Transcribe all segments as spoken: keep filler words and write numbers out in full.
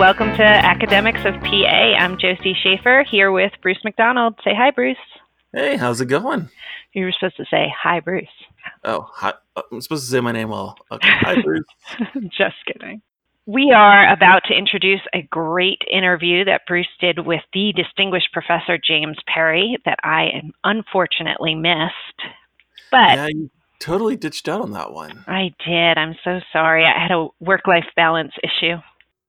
welcome to Academics of P A. I'm Josie Schaefer here with Bruce McDonald. Say hi, Bruce. Hey, how's it going? You were supposed to say, hi, Bruce. Oh, hi. I'm supposed to say my name all. Okay. Hi, Bruce. Just kidding. We are about to introduce a great interview that Bruce did with the distinguished Professor James Perry that I unfortunately missed. But yeah, you totally ditched out on that one. I did. I'm so sorry. I had a work-life balance issue.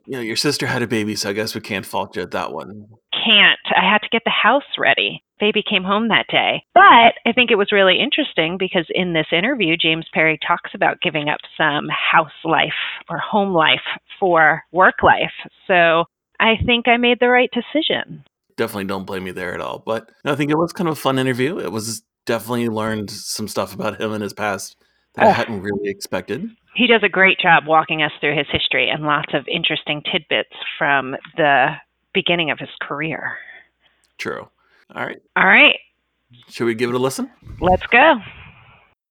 You know, your sister had a baby, so I guess we can't fault you at that one. Can't. I had to get the house ready. Baby came home that day. But I think it was really interesting because in this interview, James Perry talks about giving up some house life or home life for work life. So I think I made the right decision. Definitely don't blame me there at all. But I think it was kind of a fun interview. It was definitely learned some stuff about him in his past that oh. I hadn't really expected. He does a great job walking us through his history and lots of interesting tidbits from the beginning of his career. True. All right. All right. Should we give it a listen? Let's go.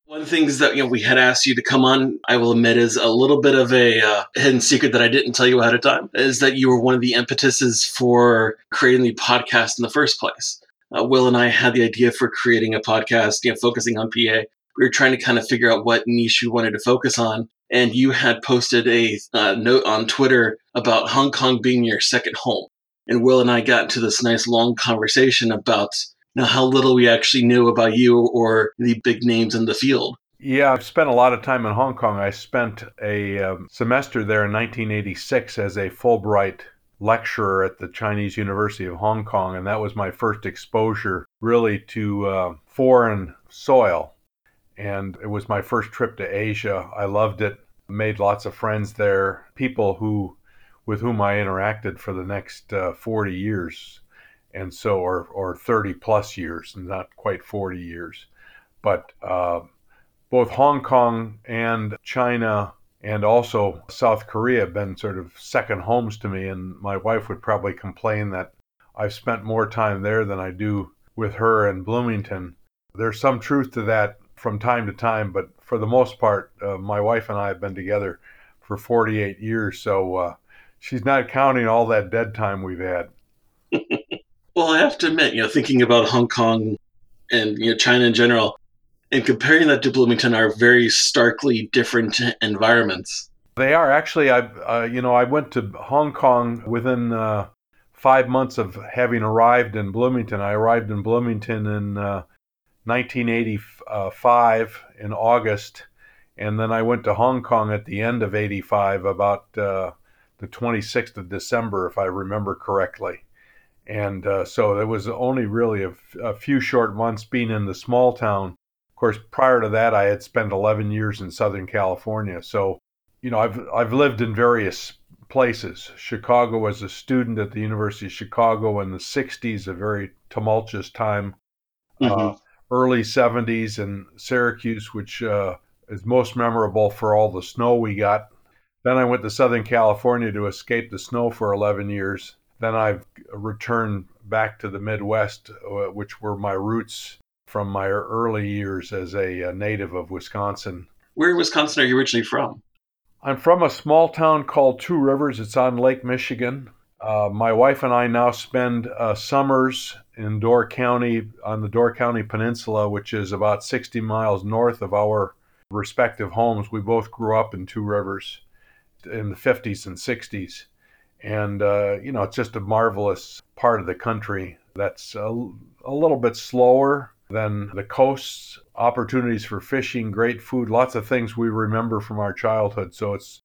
One of the things that you know we had asked you to come on, I will admit, is a little bit of a uh, hidden secret that I didn't tell you ahead of time, is that you were one of the impetuses for creating the podcast in the first place. Uh, Will and I had the idea for creating a podcast, you know, focusing on P A. We were trying to kind of figure out what niche you wanted to focus on. And you had posted a uh, note on Twitter about Hong Kong being your second home. And Will and I got into this nice long conversation about you know, how little we actually knew about you or the big names in the field. Yeah, I've spent a lot of time in Hong Kong. I spent a um, semester there in nineteen eighty-six as a Fulbright lecturer at the Chinese University of Hong Kong. And that was my first exposure really to uh, foreign soil. And it was my first trip to Asia. I loved it. Made lots of friends there, people who with whom I interacted for the next uh, forty years and so, or, or thirty plus years, not quite forty years. But uh, both Hong Kong and China and also South Korea have been sort of second homes to me. And my wife would probably complain that I've spent more time there than I do with her in Bloomington. There's some truth to that from time to time, but for the most part, uh, my wife and I have been together for forty-eight years. So, uh, she's not counting all that dead time we've had. Well, I have to admit, you know, thinking about Hong Kong and you know China in general, and comparing that to Bloomington are very starkly different environments. They are actually. I, uh, you know, I went to Hong Kong within uh, five months of having arrived in Bloomington. I arrived in Bloomington in uh, nineteen eighty-five in August, and then I went to Hong Kong at the end of eighty-five, about. Uh, the twenty-sixth of December, if I remember correctly. And uh, so there was only really a, f- a few short months being in the small town. Of course, prior to that, I had spent eleven years in Southern California. So, you know, I've I've lived in various places. Chicago as a student at the University of Chicago in the sixties, a very tumultuous time. Mm-hmm. Uh, early seventies in Syracuse, which uh, is most memorable for all the snow we got. Then I went to Southern California to escape the snow for eleven years. Then I've returned back to the Midwest, which were my roots from my early years as a native of Wisconsin. Where in Wisconsin are you originally from? I'm from a small town called Two Rivers. It's on Lake Michigan. Uh, my wife and I now spend uh, summers in Door County, on the Door County Peninsula, which is about sixty miles north of our respective homes. We both grew up in Two Rivers in the fifties and sixties. And, uh, you know, it's just a marvelous part of the country that's a, a little bit slower than the coasts, opportunities for fishing, great food, lots of things we remember from our childhood. So it's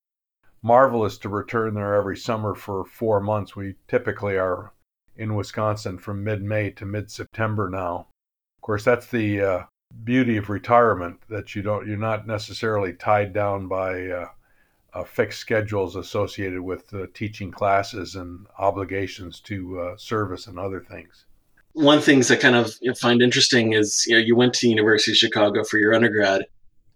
marvelous to return there every summer for four months. We typically are in Wisconsin from mid-May to mid-September now. Of course, that's the uh, beauty of retirement, that you don't, you're not necessarily tied down by uh, Uh, fixed schedules associated with uh, teaching classes and obligations to uh, service and other things. One of the things I kind of you know, find interesting is you know you went to the University of Chicago for your undergrad.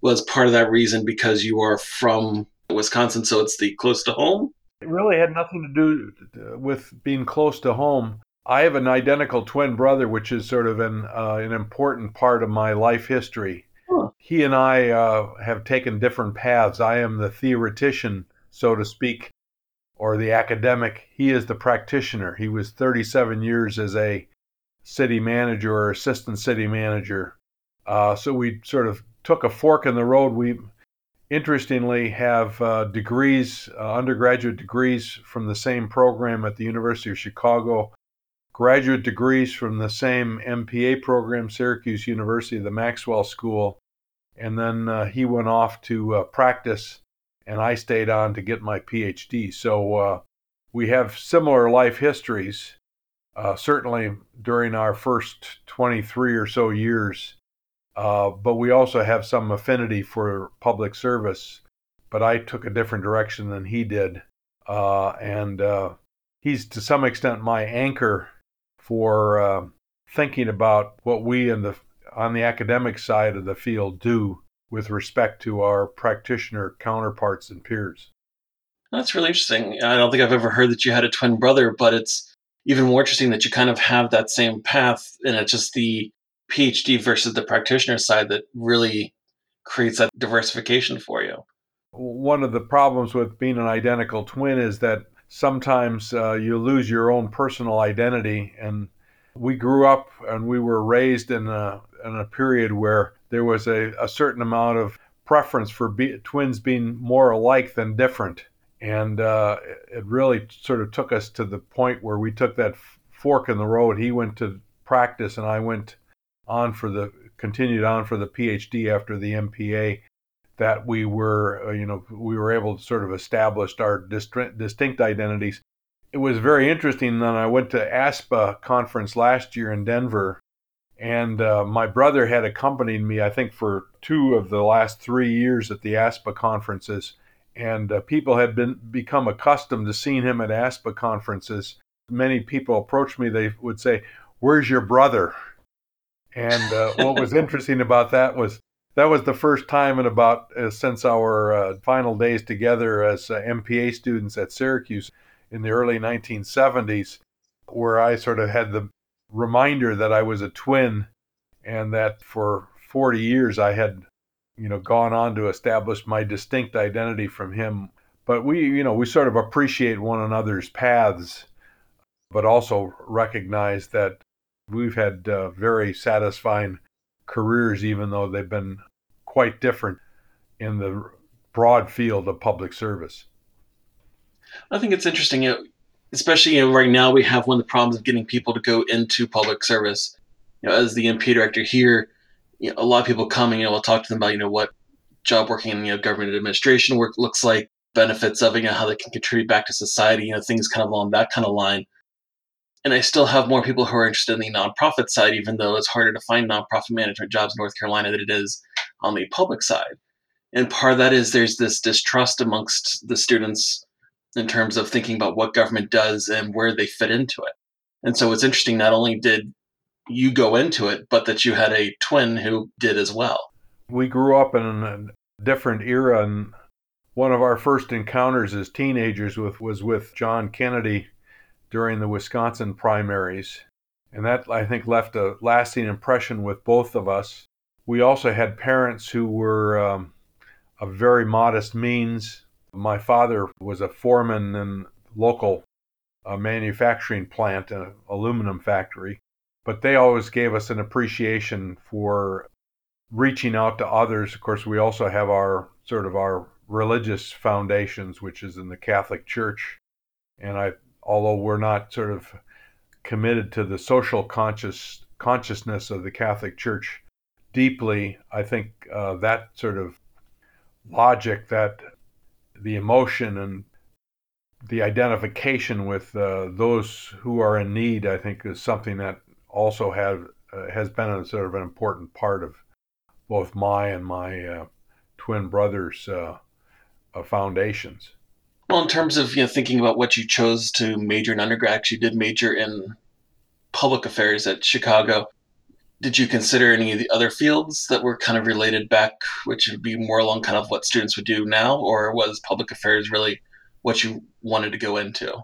Was part of that reason because you are from Wisconsin, so it's the close to home? It really had nothing to do with being close to home. I have an identical twin brother, which is sort of an uh, an important part of my life history. He and I uh, have taken different paths. I am the theoretician, so to speak, or the academic. He is the practitioner. He was thirty-seven years as a city manager or assistant city manager. Uh, so we sort of took a fork in the road. We interestingly have uh, degrees, uh, undergraduate degrees from the same program at the University of Chicago, graduate degrees from the same M P A program, Syracuse University, the Maxwell School. And then uh, he went off to uh, practice, and I stayed on to get my P H D. So uh, we have similar life histories. Uh, certainly during our first twenty-three or so years, uh, but we also have some affinity for public service. But I took a different direction than he did, uh, and uh, he's to some extent my anchor for uh, thinking about what we in the on the academic side of the field do with respect to our practitioner counterparts and peers. That's really interesting. I don't think I've ever heard that you had a twin brother, but it's even more interesting that you kind of have that same path, and it's just the P H D versus the practitioner side that really creates that diversification for you. One of the problems with being an identical twin is that sometimes uh, you lose your own personal identity. And we grew up and we were raised in a, in a period where there was a, a certain amount of preference for be, twins being more alike than different. And uh, it really sort of took us to the point where we took that f- fork in the road. He went to practice, and I went on for the continued on for the P H D after the M P A. That we were, uh, you know, we were able to sort of establish our dist- distinct identities. It was very interesting. Then I went to ASPA conference last year in Denver, and uh, my brother had accompanied me, I think, for two of the last three years at the ASPA conferences. And uh, people had been become accustomed to seeing him at ASPA conferences. Many people approached me, they would say, "Where's your brother?" And uh, what was interesting about that was that was the first time in about uh, since our uh, final days together as uh, M P A students at Syracuse in the early nineteen seventies, where I sort of had the reminder that I was a twin and that for forty years I had you know, gone on to establish my distinct identity from him. But we, you know, we sort of appreciate one another's paths, but also recognize that we've had uh, very satisfying careers, even though they've been quite different in the broad field of public service. I think it's interesting, you know, especially you know, right now we have one of the problems of getting people to go into public service. You know, as the M P A director here, you know, a lot of people coming, and you know, we'll talk to them about, you know, what job working in, you know, government administration work looks like, benefits of it, you know, how they can contribute back to society, you know, things kind of along that kind of line. And I still have more people who are interested in the nonprofit side, even though it's harder to find nonprofit management jobs in North Carolina than it is on the public side. And part of that is there's this distrust amongst the students in terms of thinking about what government does and where they fit into it. And so it's interesting, not only did you go into it, but that you had a twin who did as well. We grew up in a different era, and one of our first encounters as teenagers with, was with John Kennedy during the Wisconsin primaries. And that, I think, left a lasting impression with both of us. We also had parents who were um, of very modest means. My father was a foreman in local uh, manufacturing plant, an aluminum factory. But they always gave us an appreciation for reaching out to others. Of course, we also have our sort of our religious foundations, which is in the Catholic Church. And I, although we're not sort of committed to the social conscious consciousness of the Catholic Church deeply, I think uh, that sort of logic, that the emotion and the identification with uh, those who are in need, I think is something that also have uh, has been a sort of an important part of both my and my uh, twin brother's uh, uh, foundations. Well, in terms of you know thinking about what you chose to major in undergrad, you did major in public affairs at Chicago. Did you consider any of the other fields that were kind of related back, which would be more along kind of what students would do now, or was public affairs really what you wanted to go into?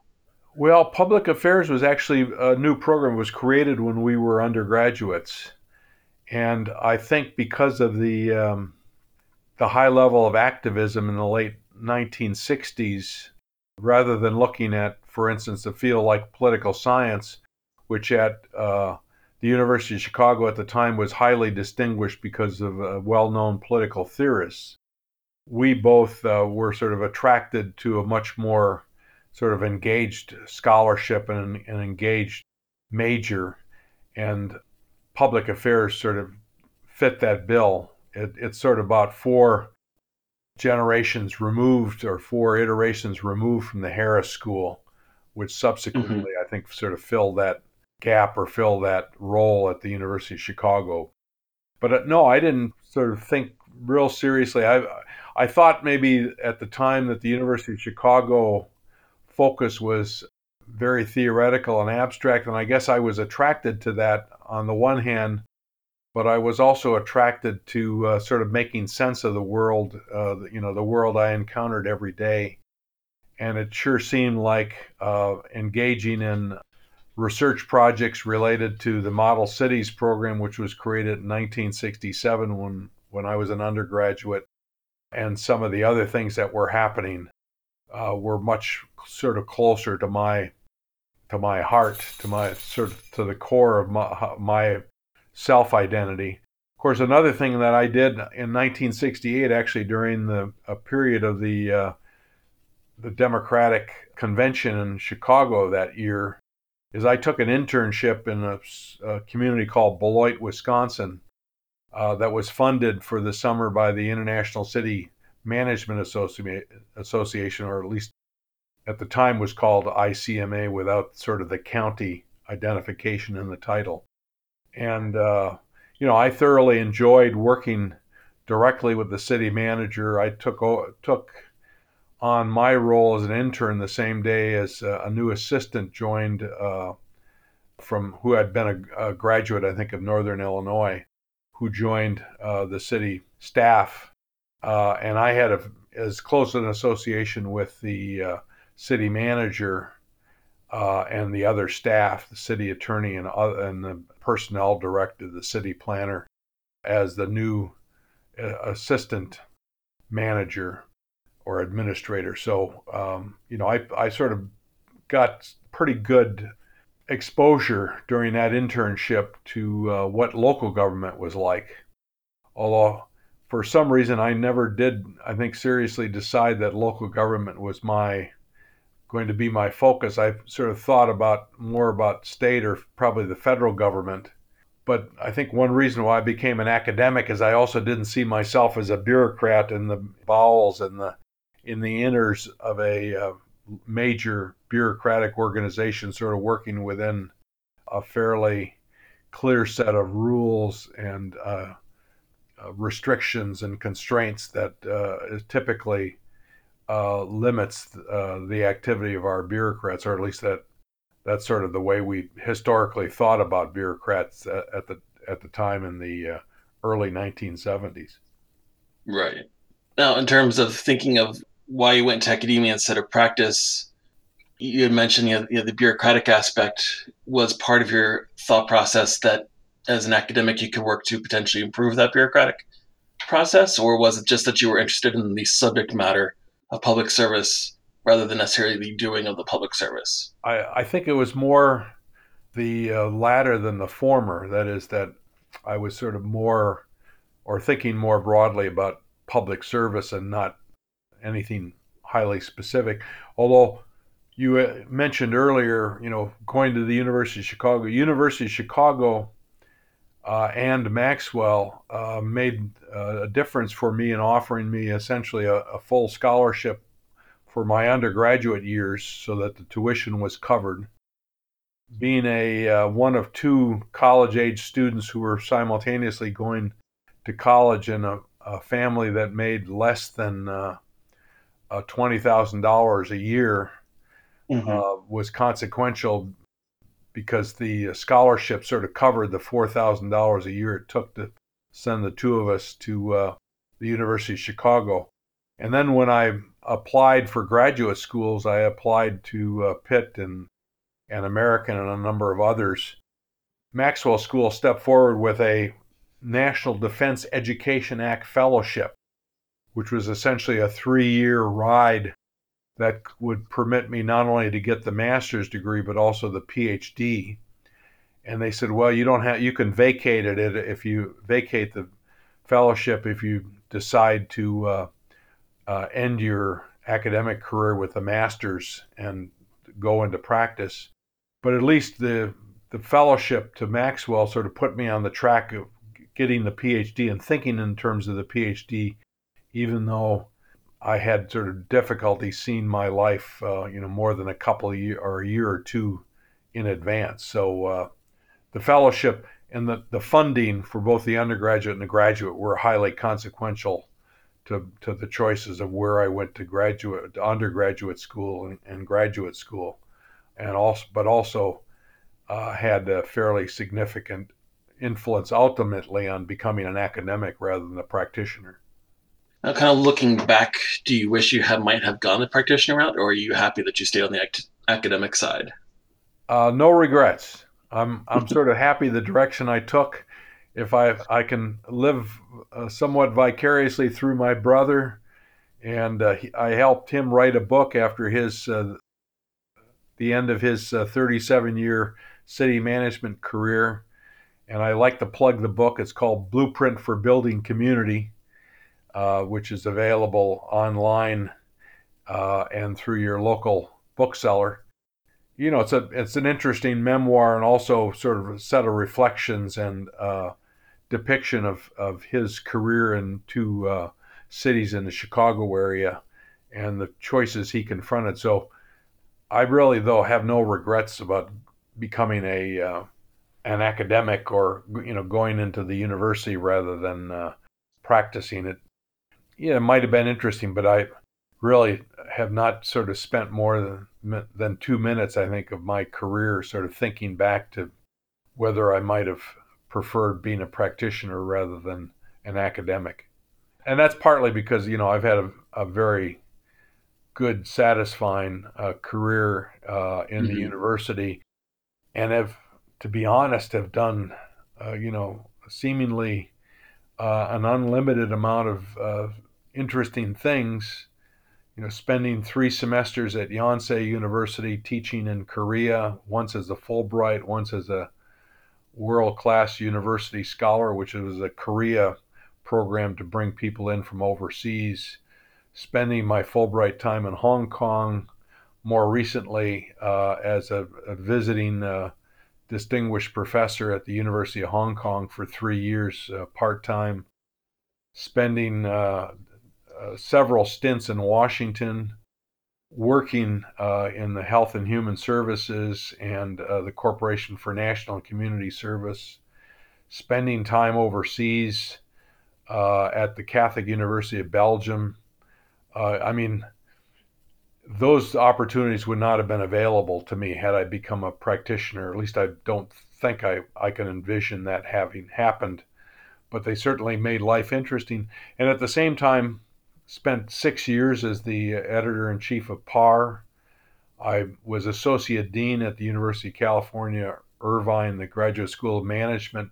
Well, public affairs was actually a new program. It was created when we were undergraduates. And I think because of the um, the high level of activism in the late nineteen sixties, rather than looking at, for instance, a field like political science, which at uh, the University of Chicago at the time was highly distinguished because of uh, well-known political theorists. We both uh, were sort of attracted to a much more sort of engaged scholarship and an engaged major, and public affairs sort of fit that bill. It, it's sort of about four generations removed or four iterations removed from the Harris School, which subsequently, mm-hmm. I think, sort of filled that gap or filled that role at the University of Chicago. But uh, no, I didn't sort of think real seriously. I I thought maybe at the time that the University of Chicago focus was very theoretical and abstract, and I guess I was attracted to that on the one hand, but I was also attracted to uh, sort of making sense of the world, uh, you know, the world I encountered every day. And it sure seemed like uh, engaging in research projects related to the Model Cities Program, which was created in nineteen sixty-seven when, when I was an undergraduate, and some of the other things that were happening uh, were much sort of closer to my to my heart, to my sort of to the core of my, my self-identity. Of course, another thing that I did in nineteen sixty-eight, actually during the a period of the uh, the Democratic Convention in Chicago that year, is I took an internship in a, a community called Beloit, Wisconsin, uh, that was funded for the summer by the International City Management Associ- Association, or at least at the time was called I C M A without sort of the county identification in the title. And, uh, you know, I thoroughly enjoyed working directly with the city manager. I took took on my role as an intern the same day as uh, a new assistant joined uh, from who had been a, a graduate, I think, of Northern Illinois, who joined uh, the city staff. Uh, and I had a, as close an association with the uh, city manager uh, and the other staff, the city attorney and, other, and the personnel director, the city planner, as the new uh, assistant manager or administrator. So, um, you know, I, I sort of got pretty good exposure during that internship to uh, what local government was like. Although, for some reason, I never did, I think, seriously decide that local government was my going to be my focus. I sort of thought about more about state or probably the federal government. But I think one reason why I became an academic is I also didn't see myself as a bureaucrat in the bowels and the in the inners of a uh, major bureaucratic organization, sort of working within a fairly clear set of rules and uh, uh, restrictions and constraints that uh, is typically Uh, limits uh, the activity of our bureaucrats, or at least that that's sort of the way we historically thought about bureaucrats at, at the at the time in the uh, early nineteen seventies. Right. Now, in terms of thinking of why you went to academia instead of practice, you had mentioned you know, you know, the bureaucratic aspect was part of your thought process that as an academic you could work to potentially improve that bureaucratic process, or was it just that you were interested in the subject matter of public service rather than necessarily the doing of the public service? I, I think it was more the uh, latter than the former. That is, that I was sort of more, or thinking more broadly about public service and not anything highly specific. Although you mentioned earlier, you know, going to the University of Chicago, University of Chicago uh, and Maxwell uh, made uh, a difference for me in offering me essentially a, a full scholarship for my undergraduate years so that the tuition was covered. Being a uh, one of two college-age students who were simultaneously going to college in a, a family that made less than uh, uh, twenty thousand dollars a year, mm-hmm. uh, was consequential, because the scholarship sort of covered the four thousand dollars a year it took to send the two of us to uh, the University of Chicago. And then when I applied for graduate schools, I applied to uh, Pitt and, and American and a number of others. Maxwell School stepped forward with a National Defense Education Act Fellowship, which was essentially a three-year ride that would permit me not only to get the master's degree, but also the PhD. And they said, well, you don't have, you can vacate it if you vacate the fellowship if you decide to uh, uh, end your academic career with a master's and go into practice. But at least the the fellowship to Maxwell sort of put me on the track of getting the PhD and thinking in terms of the PhD, even though I had sort of difficulty seeing my life, uh, you know, more than a couple of year or a year or two in advance. So uh, the fellowship and the, the funding for both the undergraduate and the graduate were highly consequential to, to the choices of where I went to graduate, to undergraduate school and, and graduate school, and also, but also uh, had a fairly significant influence ultimately on becoming an academic rather than a practitioner. Now, kind of looking back, do you wish you have, might have gone the practitioner route, or are you happy that you stayed on the act- academic side? Uh, no regrets. I'm I'm sort of happy the direction I took. If I I can live uh, somewhat vicariously through my brother, and uh, he, I helped him write a book after his uh, the end of his uh, thirty-seven year city management career, and I like to plug the book. It's called Blueprint for Building Community. Uh, which is available online uh, and through your local bookseller. You know, it's a it's an interesting memoir and also sort of a set of reflections and uh, depiction of, of his career in two uh, cities in the Chicago area and the choices he confronted. So I really, though, have no regrets about becoming a uh, an academic or, you know, going into the university rather than uh, practicing it. Yeah, it might have been interesting, but I really have not sort of spent more than than two minutes, I think, of my career sort of thinking back to whether I might have preferred being a practitioner rather than an academic. And that's partly because, you know, I've had a, a very good, satisfying uh, career uh, in mm-hmm. the university and have, to be honest, have done, uh, you know, seemingly uh, an unlimited amount of uh, interesting things, you know, spending three semesters at Yonsei University teaching in Korea, once as a Fulbright, once as a world-class university scholar, which was a Korea program to bring people in from overseas, spending my Fulbright time in Hong Kong, more recently uh, as a, a visiting uh, distinguished professor at the University of Hong Kong for three years uh, part-time, spending uh, Uh, several stints in Washington, working uh, in the Health and Human Services and uh, the Corporation for National and Community Service, spending time overseas uh, at the Catholic University of Belgium. Uh, I mean, those opportunities would not have been available to me had I become a practitioner. At least I don't think I, I can envision that having happened, but they certainly made life interesting. And at the same time, spent six years as the editor-in-chief of P A R. I was associate dean at the University of California, Irvine, the Graduate School of Management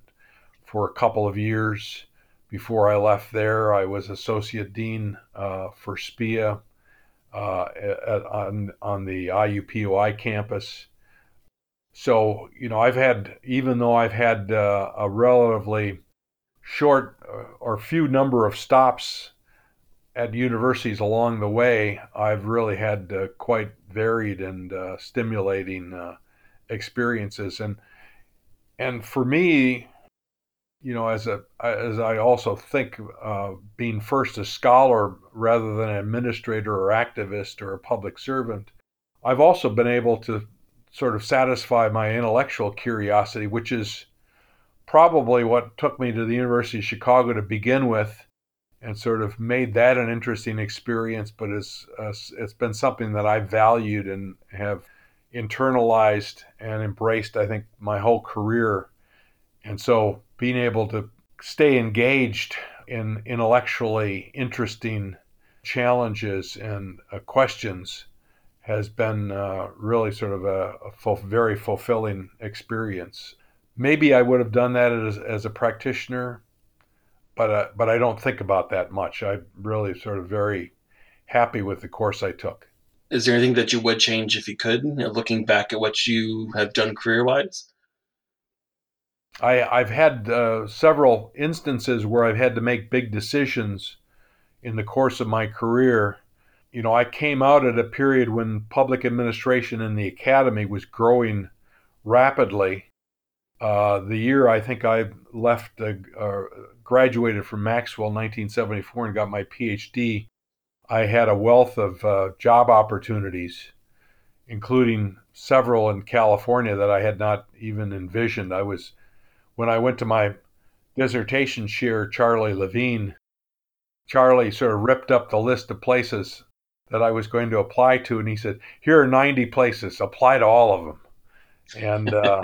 for a couple of years. Before I left there, I was associate dean uh, for S P I A uh, at, on, on the I U P U I campus. So, you know, I've had, even though I've had uh, a relatively short or few number of stops at universities along the way, I've really had uh, quite varied and uh, stimulating uh, experiences, and and for me, you know, as a as I also think, uh, being first a scholar rather than an administrator or activist or a public servant, I've also been able to sort of satisfy my intellectual curiosity, which is probably what took me to the University of Chicago to begin with, and sort of made that an interesting experience, but it's uh, it's been something that I valued and have internalized and embraced, I think, my whole career. And so being able to stay engaged in intellectually interesting challenges and uh, questions has been uh, really sort of a, a ful- very fulfilling experience. Maybe I would have done that as, as a practitioner, But uh, but I don't think about that much. I'm really sort of very happy with the course I took. Is there anything that you would change if you could, you know, looking back at what you have done career-wise? I, I've had uh, several instances where I've had to make big decisions in the course of my career. You know, I came out at a period when public administration in the academy was growing rapidly. Uh, the year I think I left, uh, uh, graduated from Maxwell in nineteen seventy-four and got my PhD, I had a wealth of uh, job opportunities, including several in California that I had not even envisioned. I was, when I went to my dissertation chair, Charlie Levine, Charlie sort of ripped up the list of places that I was going to apply to, and he said, here are ninety places, apply to all of them. And uh,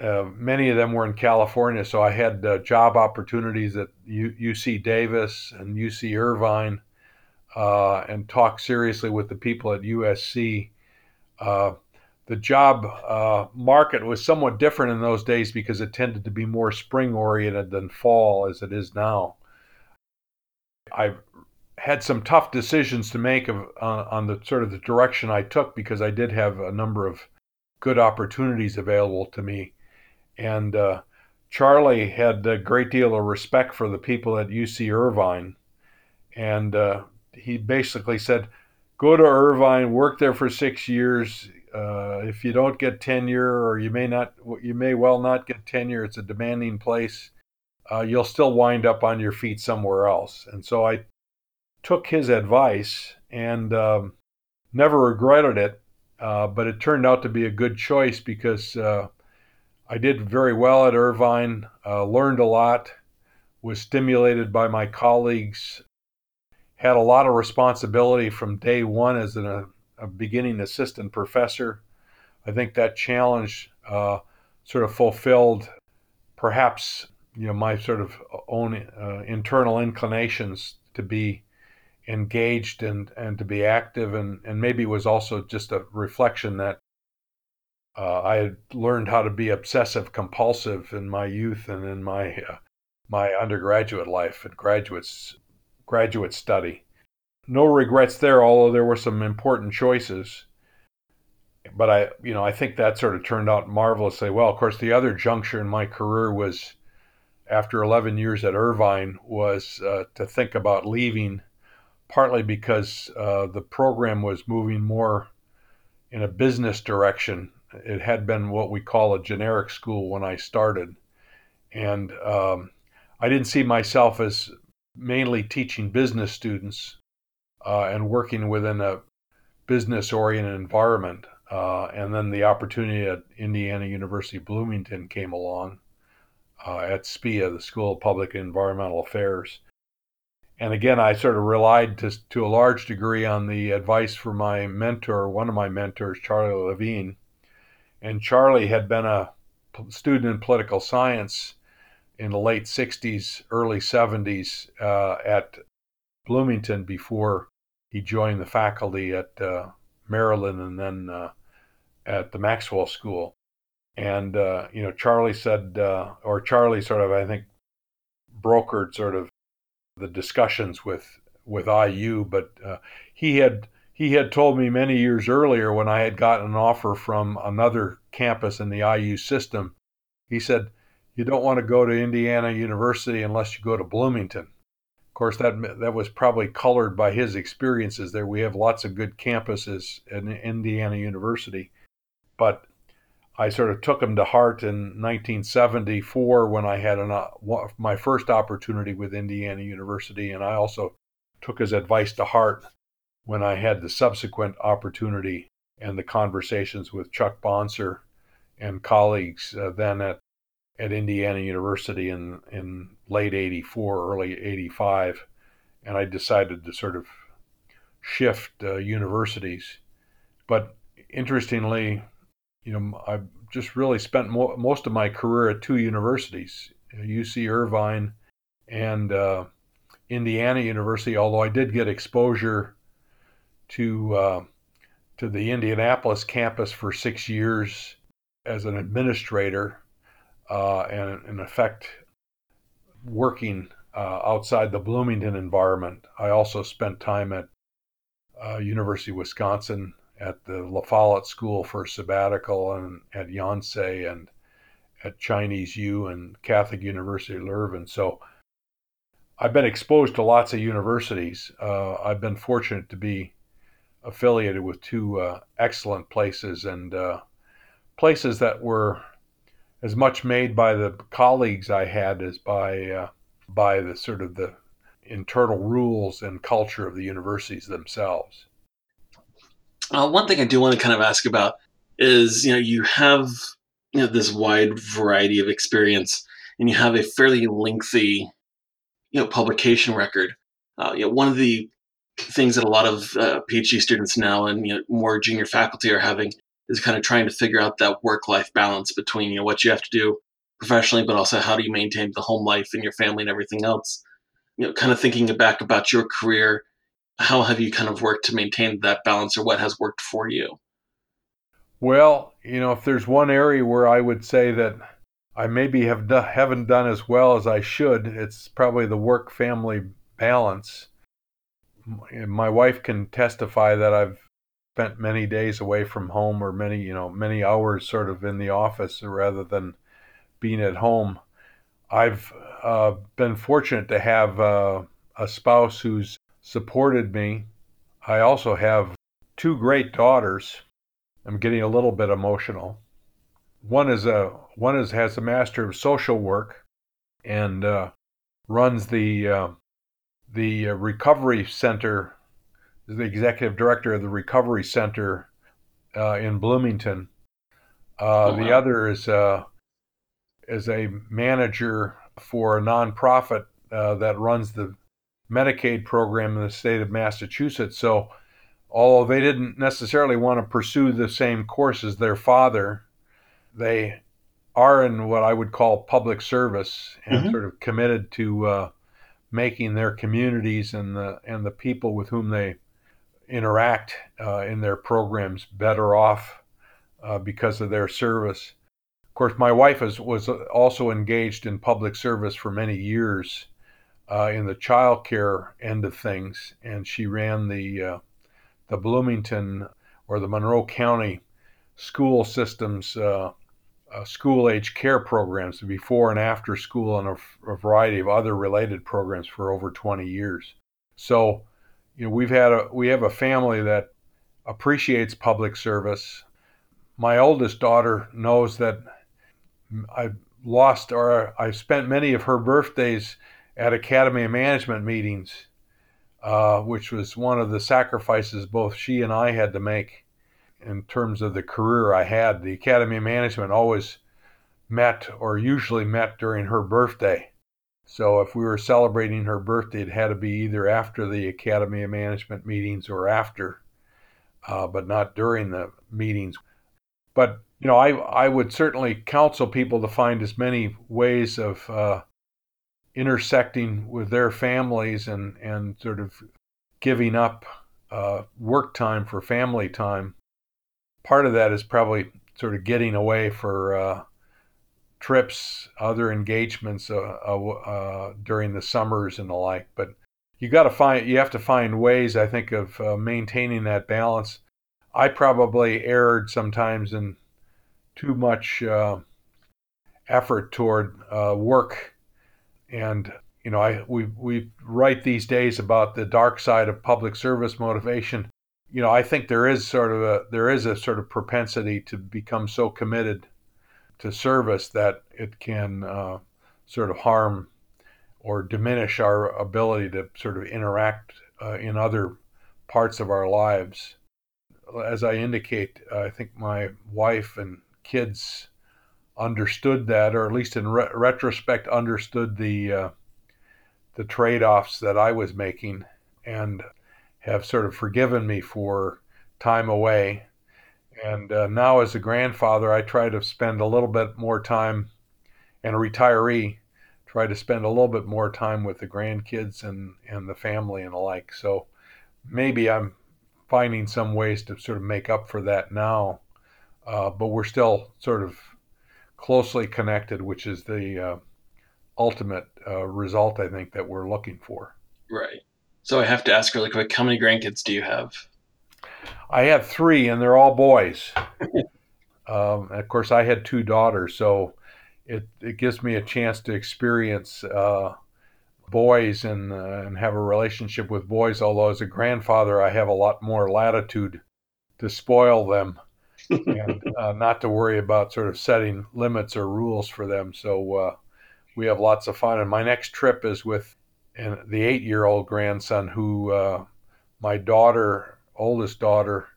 uh, many of them were in California, so I had uh, job opportunities at U C Davis and U C Irvine, uh, and talked seriously with the people at U S C. Uh, the job uh, market was somewhat different in those days because it tended to be more spring-oriented than fall as it is now. I had some tough decisions to make of, uh, on the sort of the direction I took, because I did have a number of good opportunities available to me. And uh, Charlie had a great deal of respect for the people at U C Irvine. And uh, he basically said, go to Irvine, work there for six years. Uh, if you don't get tenure, or you may not, you may well not get tenure, it's a demanding place. Uh, you'll still wind up on your feet somewhere else. And so I took his advice and um, never regretted it, uh, but it turned out to be a good choice, because uh, I did very well at Irvine, uh, learned a lot, was stimulated by my colleagues, had a lot of responsibility from day one as an, a, a beginning assistant professor. I think that challenge uh, sort of fulfilled perhaps you know, my sort of own uh, internal inclinations to be engaged and, and to be active. And, and maybe it was also just a reflection that uh, I had learned how to be obsessive compulsive in my youth and in my uh, my undergraduate life and graduates graduate study. No regrets there, although there were some important choices. But I, you know, I think that sort of turned out marvelously well. Of course, the other juncture in my career was after eleven years at Irvine was uh, to think about leaving, partly because uh, the program was moving more in a business direction. It had been what we call a generic school when I started. And um, I didn't see myself as mainly teaching business students uh, and working within a business-oriented environment. Uh, and then the opportunity at Indiana University Bloomington came along. Uh, at S P I A, the School of Public and Environmental Affairs. And again, I sort of relied to, to a large degree on the advice from my mentor, one of my mentors, Charlie Levine. And Charlie had been a student in political science in the late sixties, early seventies uh, at Bloomington before he joined the faculty at uh, Maryland and then uh, at the Maxwell School. And, uh, you know, Charlie said, uh, or Charlie sort of, I think, brokered sort of the discussions with, with I U, but uh, he had he had told me many years earlier when I had gotten an offer from another campus in the I U system, he said, you don't want to go to Indiana University unless you go to Bloomington. Of course, that that was probably colored by his experiences there. We have lots of good campuses at Indiana University, but I sort of took him to heart in nineteen seventy-four when I had an, uh, my first opportunity with Indiana University, and I also took his advice to heart when I had the subsequent opportunity and the conversations with Chuck Bonser and colleagues uh, then at, at Indiana University in, in late eighty-four, early eighty-five, and I decided to sort of shift uh, universities. But interestingly, you know, I've just really spent mo- most of my career at two universities, U C Irvine and uh, Indiana University, although I did get exposure to uh, to the Indianapolis campus for six years as an administrator uh, and, in effect, working uh, outside the Bloomington environment. I also spent time at uh, University of Wisconsin at the La Follette School for sabbatical, and at Yonsei and at Chinese U and Catholic University of Irvine. So I've been exposed to lots of universities. Uh, I've been fortunate to be affiliated with two uh, excellent places, and uh, places that were as much made by the colleagues I had as by uh, by the sort of the internal rules and culture of the universities themselves. Uh, one thing I do want to kind of ask about is, you know, you have, you know, this wide variety of experience, and you have a fairly lengthy, you know, publication record. Uh, you know, one of the things that a lot of uh, PhD students now and, you know, more junior faculty are having is kind of trying to figure out that work-life balance between, you know, what you have to do professionally, but also how do you maintain the home life and your family and everything else. You know, kind of thinking back about your career, how have you kind of worked to maintain that balance, or what has worked for you? Well, you know, if there's one area where I would say that I maybe have do- haven't done as well as I should, it's probably the work-family balance. My wife can testify that I've spent many days away from home, or many, you know, many hours sort of in the office rather than being at home. I've uh, been fortunate to have uh, a spouse who's supported me. I also have two great daughters. I'm getting a little bit emotional. One is a one is has a master of social work, and uh, runs the uh, the recovery center, is the executive director of the recovery center uh, in Bloomington. Uh, oh, wow. The other is uh, is a manager for a nonprofit uh, that runs the Medicaid program in the state of Massachusetts. So, although they didn't necessarily want to pursue the same course as their father, they are in what I would call public service, and mm-hmm. sort of committed to uh, making their communities and the and the people with whom they interact uh, in their programs better off uh, because of their service. Of course, my wife is, was also engaged in public service for many years uh, in the child care end of things, and she ran the uh, the Bloomington or the Monroe County school systems uh, uh, school-age care programs, before and after school, and a, a variety of other related programs for over twenty years. So, you know, we've had a we have a family that appreciates public service. My oldest daughter knows that I lost or I spent many of her birthdays at Academy of Management meetings, uh, which was one of the sacrifices both she and I had to make in terms of the career I had. The Academy of Management always met, or usually met, during her birthday. So if we were celebrating her birthday, it had to be either after the Academy of Management meetings or after, uh, but not during the meetings. But, you know, I, I would certainly counsel people to find as many ways of uh, intersecting with their families and, and sort of giving up uh, work time for family time. Part of that is probably sort of getting away for uh, trips, other engagements uh, uh, uh, during the summers and the like. But you got to find, you have to find ways, I think, of uh, maintaining that balance. I probably erred sometimes in too much uh, effort toward uh, work, and you know, I we we write these days about the dark side of public service motivation. You know, I think there is sort of a there is a sort of propensity to become so committed to service that it can uh, sort of harm or diminish our ability to sort of interact uh, in other parts of our lives. As I indicate, I think my wife and kids understood that, or at least in re- retrospect, understood the uh, the trade-offs that I was making, and have sort of forgiven me for time away. And uh, now as a grandfather, I try to spend a little bit more time, and a retiree, try to spend a little bit more time with the grandkids and, and the family and the like. So maybe I'm finding some ways to sort of make up for that now, uh, but we're still sort of closely connected, which is the uh, ultimate uh, result, I think, that we're looking for. Right. So I have to ask really quick, how many grandkids do you have? I have three, and they're all boys. Um, and of course, I had two daughters, so it, it gives me a chance to experience uh, boys and, uh, and have a relationship with boys, although as a grandfather, I have a lot more latitude to spoil them and uh, not to worry about sort of setting limits or rules for them. So uh, we have lots of fun. And my next trip is with and the eight-year-old grandson who uh, my daughter, oldest daughter,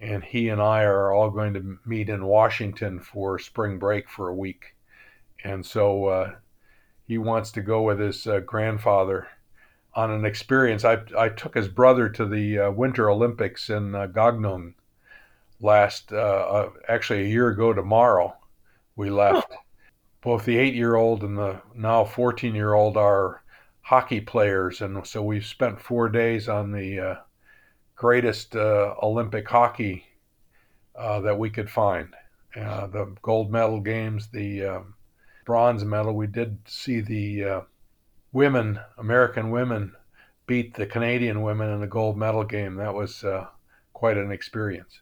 and he and I are all going to meet in Washington for spring break for a week. And so uh, he wants to go with his uh, grandfather on an experience. I I took his brother to the uh, Winter Olympics in uh, Gangneung last, uh, uh, actually a year ago tomorrow, we left. Oh. Both the eight-year-old and the now fourteen-year-old are hockey players, and so we've spent four days on the uh, greatest uh, Olympic hockey uh, that we could find. Uh, the gold medal games, the um, bronze medal. We did see the uh, women, American women, beat the Canadian women in the gold medal game. That was uh, quite an experience.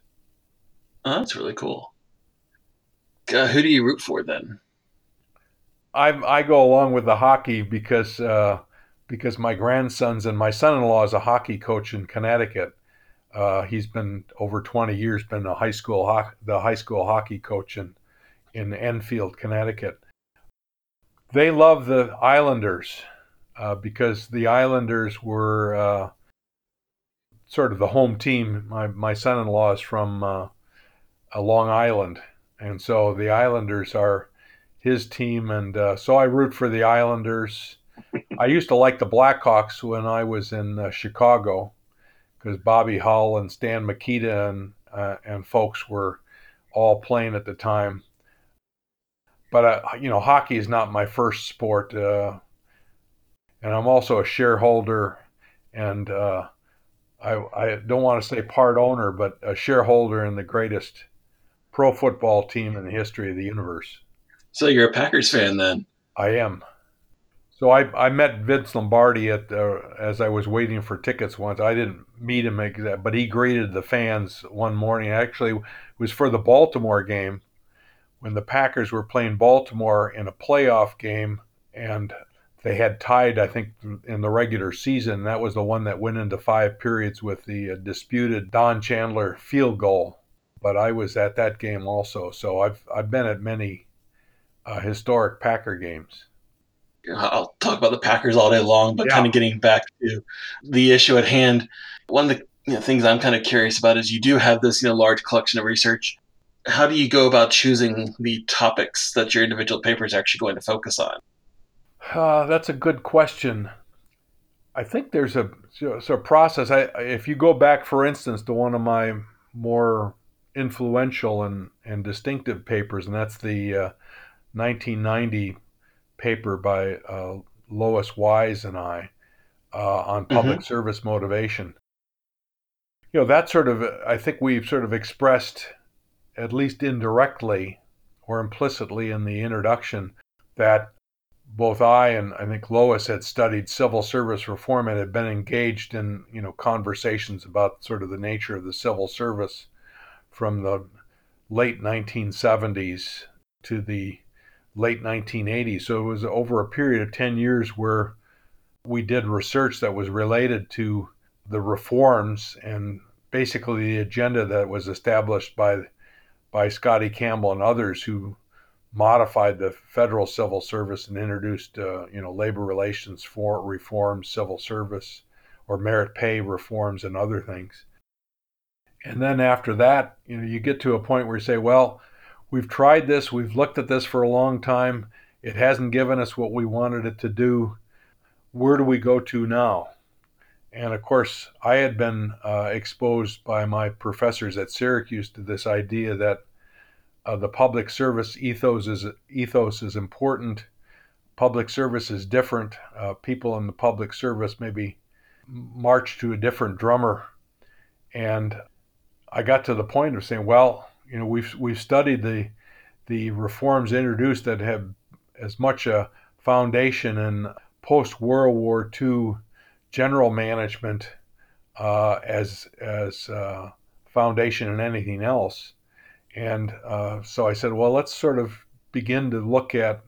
Oh, that's really cool. Uh, who do you root for then? I I go along with the hockey because uh, because my grandson's and my son-in-law is a hockey coach in Connecticut. Uh, he's been over twenty years been a high school ho- the high school hockey coach in in Enfield, Connecticut. They love the Islanders uh, because the Islanders were uh, sort of the home team. My my son-in-law is from uh, Long Island, and so the Islanders are his team, and uh, so I root for the Islanders. I used to like the Blackhawks when I was in uh, Chicago, because Bobby Hull and Stan Mikita and uh, and folks were all playing at the time. But uh, you know, hockey is not my first sport, uh, and I'm also a shareholder, and uh, I I don't want to say part owner, but a shareholder in the greatest pro football team in the history of the universe. So you're a Packers fan then? I am. So I, I met Vince Lombardi at uh, as I was waiting for tickets once. I didn't meet him, but he greeted the fans one morning. Actually, it was for the Baltimore game when the Packers were playing Baltimore in a playoff game, and they had tied, I think, in the regular season. That was the one that went into five periods with the uh, disputed Don Chandler field goal. But I was at that game also, so I've I've been at many Uh, historic Packer games. I'll talk about the Packers all day long, but yeah. Kind of getting back to the issue at hand. One of the you know, things I'm kind of curious about is you do have this, you know, large collection of research. How do you go about choosing the topics that your individual paper is actually going to focus on? Uh, that's a good question. I think there's a, there's a process. I, if you go back, for instance, to one of my more influential and, and distinctive papers, and that's the uh, nineteen ninety paper by uh, Lois Wise and I uh, on public mm-hmm. service motivation. You know, that sort of, I think we've sort of expressed, at least indirectly or implicitly in the introduction, that both I and I think Lois had studied civil service reform and had been engaged in, you know, conversations about sort of the nature of the civil service from the late nineteen seventies to the late nineteen eighties. So it was over a period of ten years where we did research that was related to the reforms and basically the agenda that was established by by Scotty Campbell and others who modified the federal civil service and introduced uh, you know labor relations for reforms, civil service or merit pay reforms and other things. And then after that, you know, you get to a point where you say, well, we've tried this, we've looked at this for a long time, it hasn't given us what we wanted it to do, where do we go to now? And of course, I had been uh, exposed by my professors at Syracuse to this idea that uh, the public service ethos is, ethos is important, public service is different, uh, people in the public service maybe march to a different drummer. And I got to the point of saying, well, you know, we've we've studied the the reforms introduced that have as much a foundation in post-World War Two general management uh, as as uh, foundation in anything else. And uh, so I said, well, let's sort of begin to look at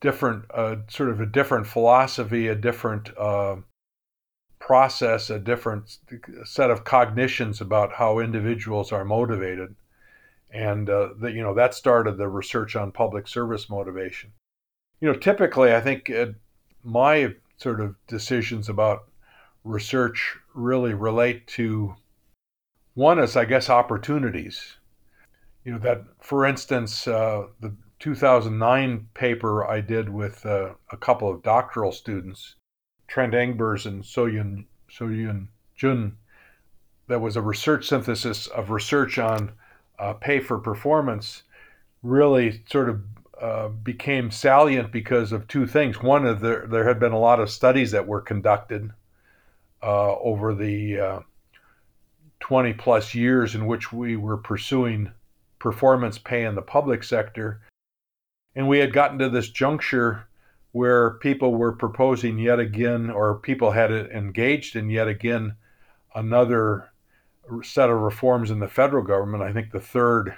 different, uh, sort of a different philosophy, a different uh, process, a different set of cognitions about how individuals are motivated. And, uh, the, you know, that started the research on public service motivation. You know, typically, I think uh, my sort of decisions about research really relate to, one is, I guess, opportunities. You know, that, for instance, uh, the two thousand nine paper I did with uh, a couple of doctoral students, Trent Engbers and Soyun Soyun Jun, that was a research synthesis of research on uh, pay for performance, really sort of uh, became salient because of two things. One, of the, there had been a lot of studies that were conducted uh, over the uh, twenty plus years in which we were pursuing performance pay in the public sector. And we had gotten to this juncture where people were proposing yet again, or people had engaged in yet again, another set of reforms in the federal government. I think the third,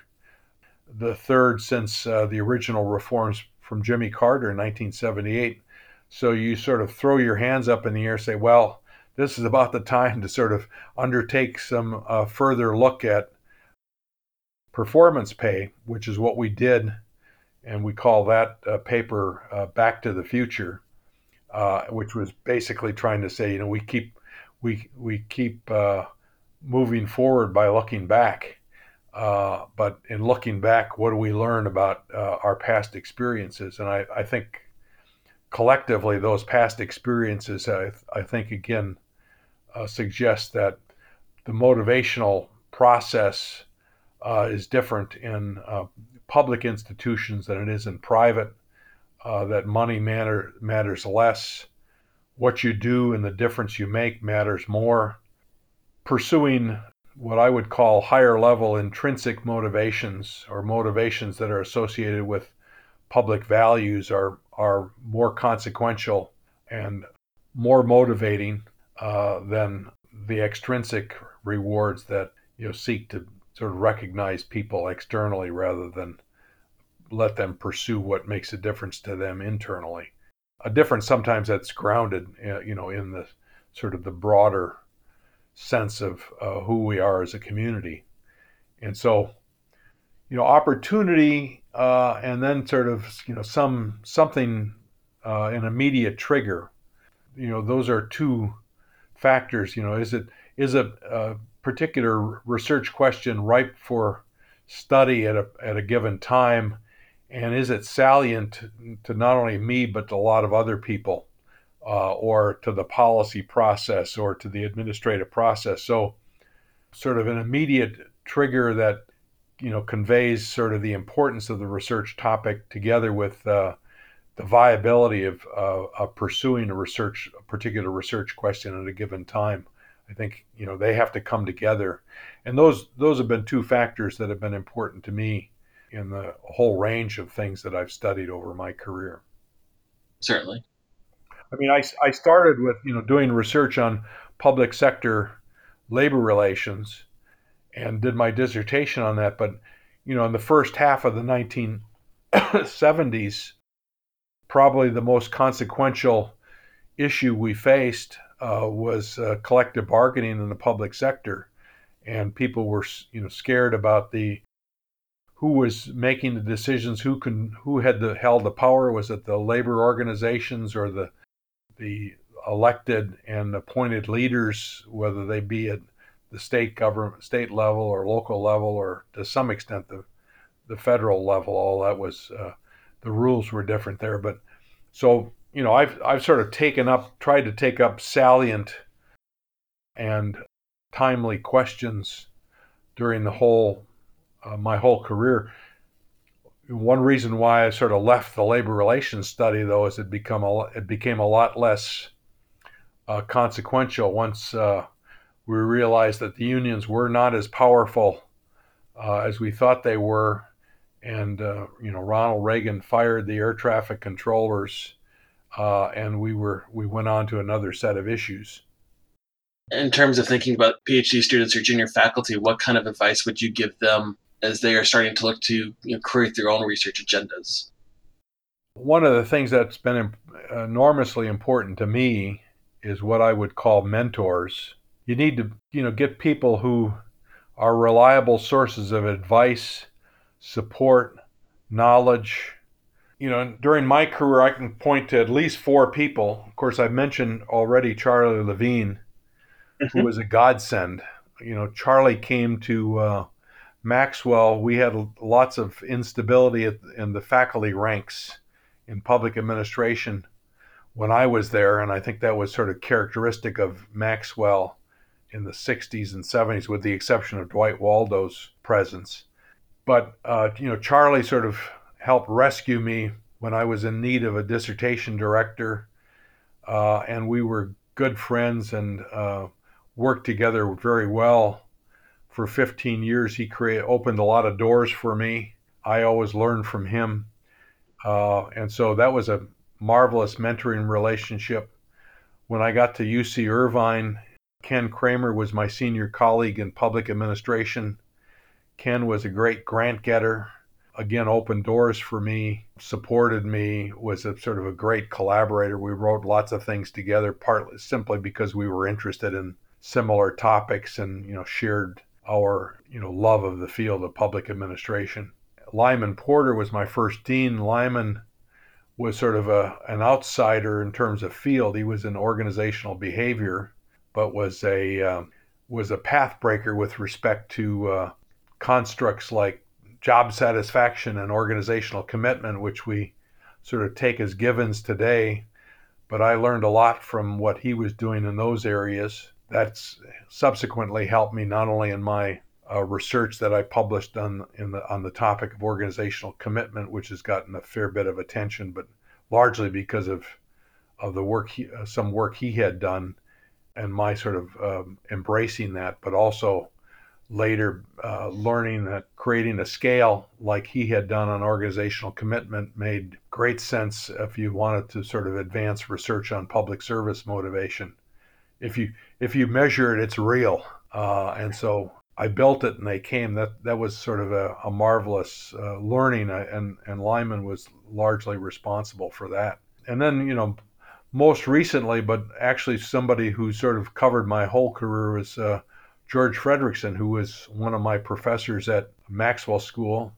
the third since uh, the original reforms from Jimmy Carter in nineteen seventy-eight. So you sort of throw your hands up in the air and say, well, this is about the time to sort of undertake some uh, further look at performance pay, which is what we did, and we call that uh, paper uh, Back to the Future, uh, which was basically trying to say, you know, we keep we we keep uh, moving forward by looking back, uh, but in looking back, what do we learn about uh, our past experiences? And I, I think collectively those past experiences, I, I think again, uh, suggest that the motivational process Uh, is different in uh, public institutions than it is in private, uh, that money matter, matters less. What you do and the difference you make matters more. Pursuing what I would call higher level intrinsic motivations, or motivations that are associated with public values, are, are more consequential and more motivating uh, than the extrinsic rewards that, you know, seek to sort of recognize people externally rather than let them pursue what makes a difference to them internally. A difference sometimes that's grounded, you know, in the sort of the broader sense of uh, who we are as a community. And so, you know, opportunity uh, and then sort of, you know, some something, uh, an immediate trigger, you know, those are two factors. You know, is it, is a, uh, particular research question ripe for study at a at a given time, and is it salient to not only me but to a lot of other people, uh, or to the policy process or to the administrative process? So sort of an immediate trigger that, you know, conveys sort of the importance of the research topic together with uh, the viability of, uh, of pursuing a research a particular research question at a given time. I think, you know, they have to come together. And those those have been two factors that have been important to me in the whole range of things that I've studied over my career. Certainly. I mean, I, I started with, you know, doing research on public sector labor relations and did my dissertation on that. But, you know, in the first half of the nineteen seventies, probably the most consequential issue we faced Uh, was uh, collective bargaining in the public sector, and people were, you know, scared about the who was making the decisions, who can, who had the held the power. Was it the labor organizations or the the elected and appointed leaders, whether they be at the state government, state level, or local level, or to some extent the the federal level? All that was uh, the rules were different there, but so. You know, I've I've sort of taken up, tried to take up salient and timely questions during the whole, uh, my whole career. One reason why I sort of left the labor relations study, though, is it become a, it became a lot less uh, consequential once uh, we realized that the unions were not as powerful uh, as we thought they were, and uh, you know, Ronald Reagan fired the air traffic controllers. Uh, and we were we went on to another set of issues. In terms of thinking about PhD students or junior faculty, what kind of advice would you give them as they are starting to look to, you know, create their own research agendas? One of the things that's been enormously important to me is what I would call mentors. You need to, you know, get people who are reliable sources of advice, support, knowledge. You know, during my career, I can point to at least four people. Of course, I've mentioned already Charlie Levine, mm-hmm. who was a godsend. You know, Charlie came to uh, Maxwell. We had lots of instability at, in the faculty ranks in public administration when I was there, and I think that was sort of characteristic of Maxwell in the sixties and seventies, with the exception of Dwight Waldo's presence. But, uh, you know, Charlie sort of helped rescue me when I was in need of a dissertation director, uh, and we were good friends and uh, worked together very well for fifteen years. He created, opened a lot of doors for me. I always learned from him. Uh, and so that was a marvelous mentoring relationship. When I got to U C Irvine, Ken Kramer was my senior colleague in public administration. Ken was a great grant getter, again, opened doors for me, supported me, was a sort of a great collaborator. We wrote lots of things together, partly simply because we were interested in similar topics and, you know, shared our, you know, love of the field of public administration. Lyman Porter was my first dean. Lyman was sort of a an outsider in terms of field. He was in organizational behavior, but was a uh, was a path breaker with respect to uh, constructs like job satisfaction and organizational commitment, which we sort of take as givens today. But I learned a lot from what he was doing in those areas. That's subsequently helped me not only in my uh, research that I published on in the on the topic of organizational commitment, which has gotten a fair bit of attention, but largely because of of the work he, uh, some work he had done, and my sort of um, embracing that, but also later uh, learning that creating a scale like he had done on organizational commitment made great sense if you wanted to sort of advance research on public service motivation. If you if you measure it, it's real. Uh, and so I built it and they came. That that was sort of a, a marvelous uh, learning, and, and Lyman was largely responsible for that. And then, you know, most recently, but actually somebody who sort of covered my whole career was uh, George Fredrickson, who was one of my professors at Maxwell School,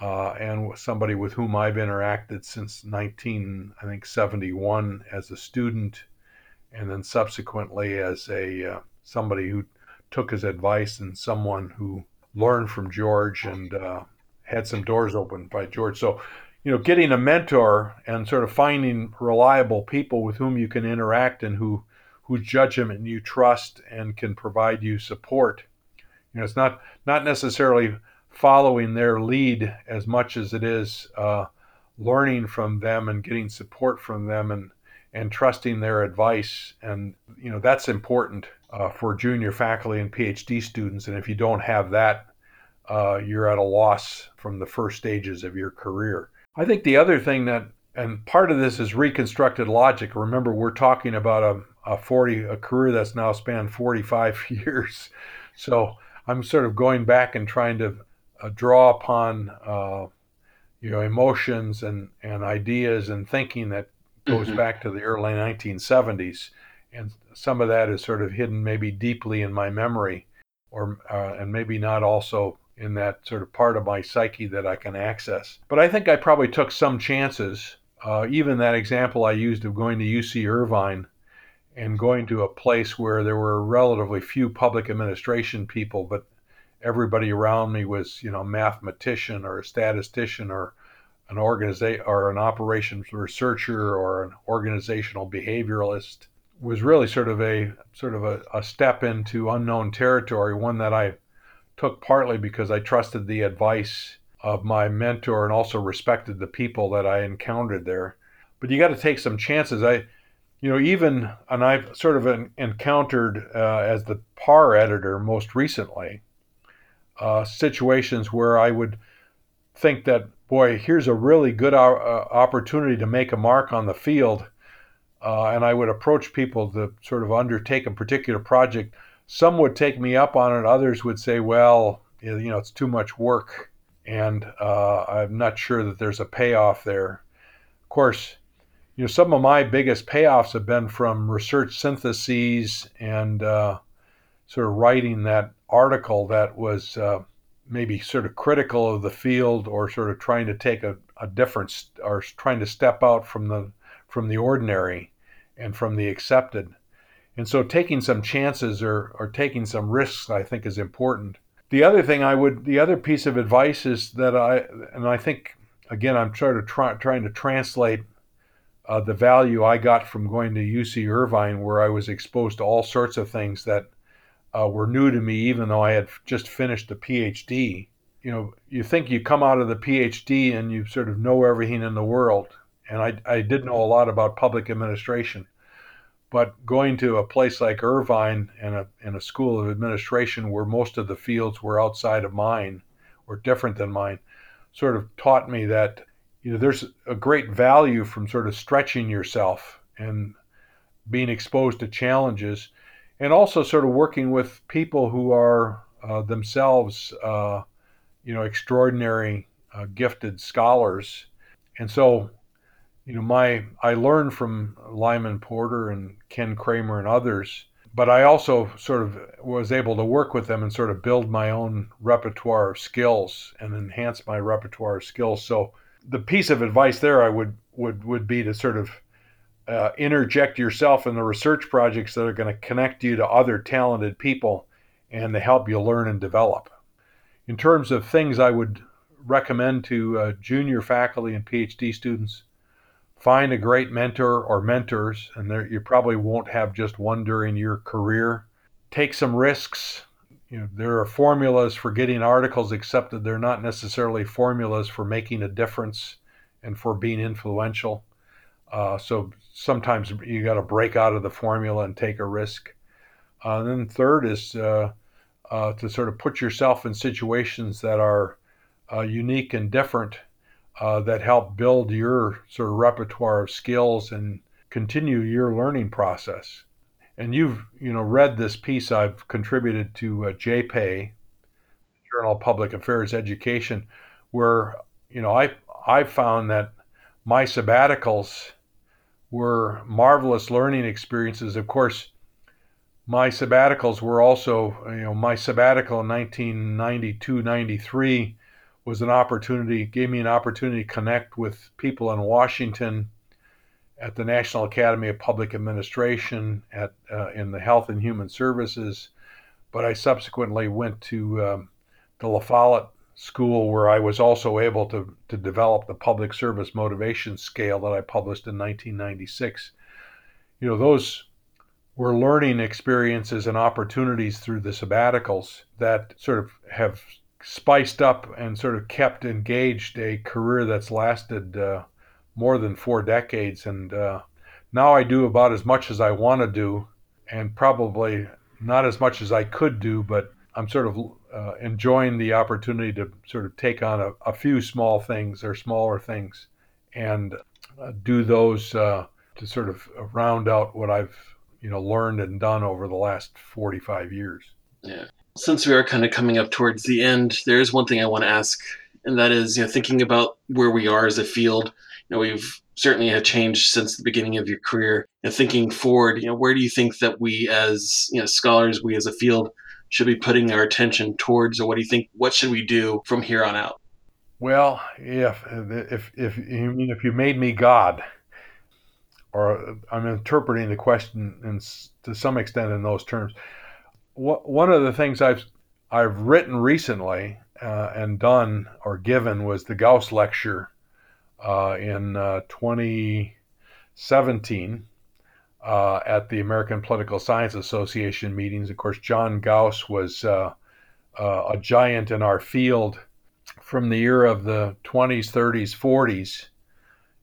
uh, and somebody with whom I've interacted since nineteen, I think, seventy-one as a student, and then subsequently as a uh, somebody who took his advice and someone who learned from George and uh, had some doors opened by George. So, you know, getting a mentor and sort of finding reliable people with whom you can interact and who whose judgment you trust and can provide you support. You know, it's not not necessarily following their lead as much as it is uh, learning from them and getting support from them and and trusting their advice. And, you know, that's important uh, for junior faculty and PhD students. And if you don't have that, uh, you're at a loss from the first stages of your career. I think the other thing that, and part of this is reconstructed logic. Remember, we're talking about a A forty a career that's now spanned forty-five years, so I'm sort of going back and trying to uh, draw upon uh, you know emotions and, and ideas and thinking that goes mm-hmm. back to the early nineteen seventies, and some of that is sort of hidden maybe deeply in my memory, or uh, and maybe not also in that sort of part of my psyche that I can access. But I think I probably took some chances. Uh, even that example I used of going to U C Irvine. And going to a place where there were relatively few public administration people, but everybody around me was, you know, a mathematician or a statistician or an organiza- or an operations researcher or an organizational behavioralist, was really sort of a sort of a, a step into unknown territory, one that I took partly because I trusted the advice of my mentor and also respected the people that I encountered there. But you got to take some chances. I You know, even, and I've sort of encountered uh, as the P A R editor most recently, uh, situations where I would think that, boy, here's a really good o- opportunity to make a mark on the field, uh, and I would approach people to sort of undertake a particular project. Some would take me up on it, others would say, well, you know, it's too much work, and uh, I'm not sure that there's a payoff there. Of course, you know, some of my biggest payoffs have been from research syntheses and uh, sort of writing that article that was uh, maybe sort of critical of the field, or sort of trying to take a, a difference, or trying to step out from the from the ordinary and from the accepted. And so taking some chances or, or taking some risks, I think, is important. The other thing I would, the other piece of advice is that I, and I think, again, I'm sort of try, trying to translate Uh, the value I got from going to U C Irvine, where I was exposed to all sorts of things that uh, were new to me, even though I had just finished a PhD. You know, you think you come out of the PhD and you sort of know everything in the world. And I, I did know a lot about public administration. But going to a place like Irvine and a, and a school of administration where most of the fields were outside of mine or different than mine, sort of taught me that you know, there's a great value from sort of stretching yourself and being exposed to challenges, and also sort of working with people who are uh, themselves, uh, you know, extraordinary, uh, gifted scholars. And so, you know, my I learned from Lyman Porter and Ken Kramer and others, but I also sort of was able to work with them and sort of build my own repertoire of skills and enhance my repertoire of skills. So the piece of advice there I would would would be to sort of uh, interject yourself in the research projects that are going to connect you to other talented people and to help you learn and develop. In terms of things I would recommend to uh, junior faculty and PhD students, find a great mentor or mentors, and there, you probably won't have just one during your career. Take some risks. You know, there are formulas for getting articles accepted. They're not necessarily formulas for making a difference and for being influential. Uh, so sometimes you got to break out of the formula and take a risk. Uh, and then third is uh, uh, to sort of put yourself in situations that are uh, unique and different uh, that help build your sort of repertoire of skills and continue your learning process. And you've, you know, read this piece I've contributed to uh, J P A, Journal of Public Affairs Education, where, you know, I I found that my sabbaticals were marvelous learning experiences. Of course, my sabbaticals were also, you know, my sabbatical in nineteen ninety-two ninety-three was an opportunity, gave me an opportunity to connect with people in Washington, at the National Academy of Public Administration, at uh, in the Health and Human Services, but I subsequently went to um, the La Follette School, where I was also able to to develop the public service motivation scale that I published in nineteen ninety-six. You know, those were learning experiences and opportunities through the sabbaticals that sort of have spiced up and sort of kept engaged a career that's lasted Uh, more than four decades, and uh, now I do about as much as I want to do, and probably not as much as I could do, but I'm sort of uh, enjoying the opportunity to sort of take on a, a few small things or smaller things and uh, do those uh, to sort of round out what I've, you know, learned and done over the last forty-five years. Yeah. Since we are kind of coming up towards the end, there is one thing I want to ask, and that is, you know, thinking about where we are as a field. You know, we've certainly had changed since the beginning of your career. And thinking forward, you know, where do you think that we as, you know, scholars, we as a field should be putting our attention towards, or what do you think, what should we do from here on out? Well, if if if you mean if you made me God, or I'm interpreting the question in, to some extent in those terms. One of the things I've I've written recently uh, and done or given was the Gauss lecture. Uh, in uh, twenty seventeen uh, at the American Political Science Association meetings. Of course, John Gauss was uh, uh, a giant in our field from the year of the twenties, thirties, forties.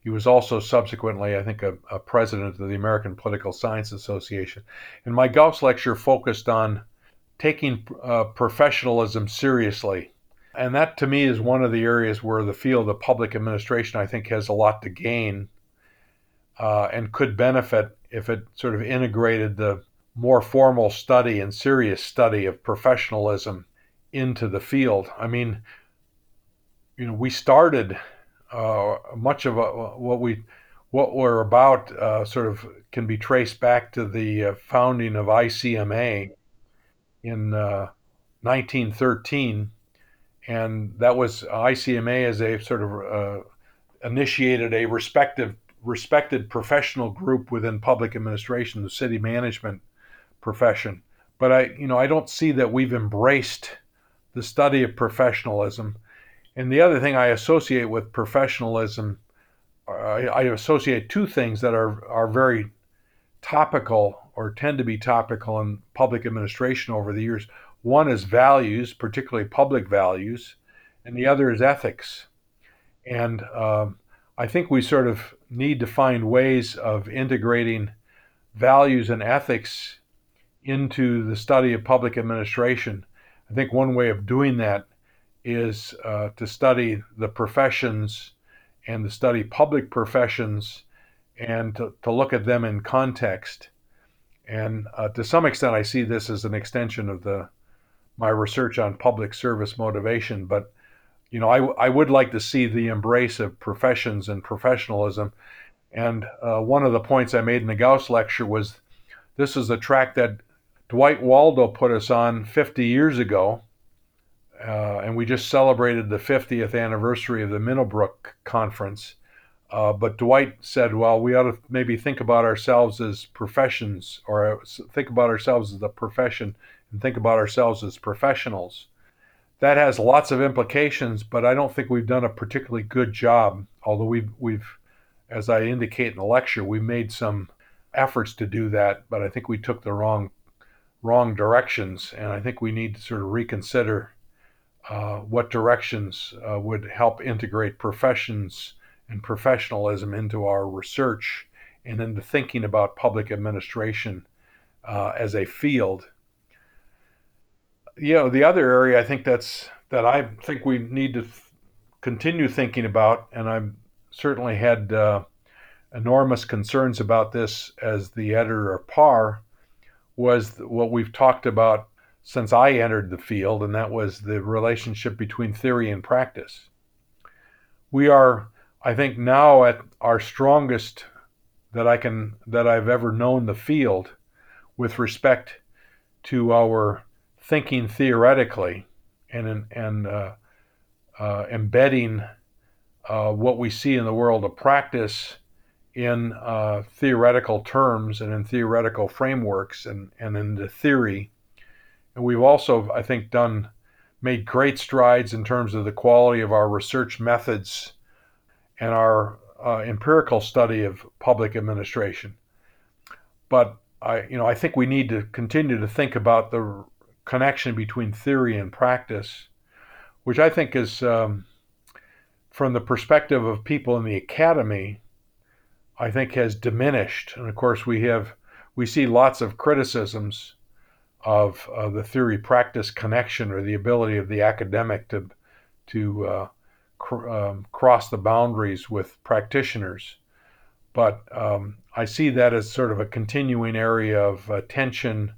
He was also subsequently, I think, a, a president of the American Political Science Association. And my Gauss lecture focused on taking uh, professionalism seriously. And that, to me, is one of the areas where the field of public administration, I think, has a lot to gain. uh, and could benefit if it sort of integrated the more formal study and serious study of professionalism into the field. I mean, you know, we started uh, much of a, what we what we're about uh, sort of can be traced back to the founding of I C M A in uh, nineteen thirteen, and that was I C M A as a sort of uh, initiated a respective respected professional group within public administration, the city management profession. But I, you know, I don't see that we've embraced the study of professionalism. And the other thing I associate with professionalism, uh, I, I associate two things that are, are very topical or tend to be topical in public administration over the years. One is values, particularly public values, and the other is ethics. And uh, I think we sort of need to find ways of integrating values and ethics into the study of public administration. I think one way of doing that is uh, to study the professions and to study public professions and to, to look at them in context. And uh, to some extent, I see this as an extension of the my research on public service motivation. But you know, I, I would like to see the embrace of professions and professionalism. And uh, one of the points I made in the Gauss lecture was this is the track that Dwight Waldo put us on fifty years ago, uh, and we just celebrated the fiftieth anniversary of the Minnowbrook Conference. Uh, but Dwight said, well, we ought to maybe think about ourselves as professions, or think about ourselves as the profession, and think about ourselves as professionals. That has lots of implications, but I don't think we've done a particularly good job, although we've, we've as I indicate in the lecture, we made some efforts to do that, but I think we took the wrong wrong directions, and I think we need to sort of reconsider uh, what directions uh, would help integrate professions and professionalism into our research and into thinking about public administration uh, as a field. You know, the other area I think that's that I think we need to f- continue thinking about, and I've certainly had uh, enormous concerns about this as the editor of P A R, was what we've talked about since I entered the field, and that was the relationship between theory and practice. We are, I think, now at our strongest that I can that I've ever known the field with respect to our thinking theoretically and and uh, uh, embedding uh, what we see in the world of practice in uh, theoretical terms and in theoretical frameworks and, and in the theory. And we've also, I think, done made great strides in terms of the quality of our research methods and our uh, empirical study of public administration. But I, you know, I think we need to continue to think about the connection between theory and practice, which I think is, um, from the perspective of people in the academy, I think has diminished. And of course, we have we see lots of criticisms of uh, the theory-practice connection or the ability of the academic to to uh, cr- um, cross the boundaries with practitioners. But um, I see that as sort of a continuing area of uh, tension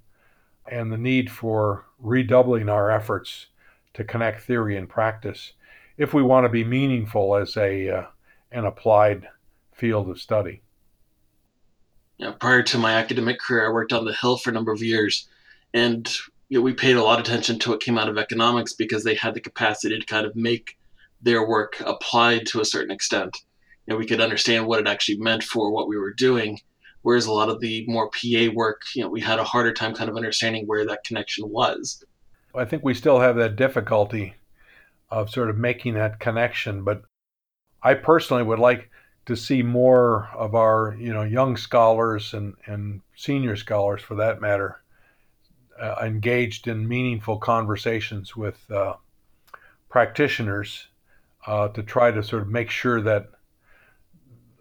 and the need for redoubling our efforts to connect theory and practice if we want to be meaningful as a uh, an applied field of study. Yeah, prior to my academic career, I worked on the Hill for a number of years, and you know, we paid a lot of attention to what came out of economics because they had the capacity to kind of make their work applied to a certain extent. You know, we could understand what it actually meant for what we were doing, whereas a lot of the more P A work, you know, we had a harder time kind of understanding where that connection was. I think we still have that difficulty of sort of making that connection, but I personally would like to see more of our, you know, young scholars and, and senior scholars, for that matter, uh, engaged in meaningful conversations with uh, practitioners uh, to try to sort of make sure that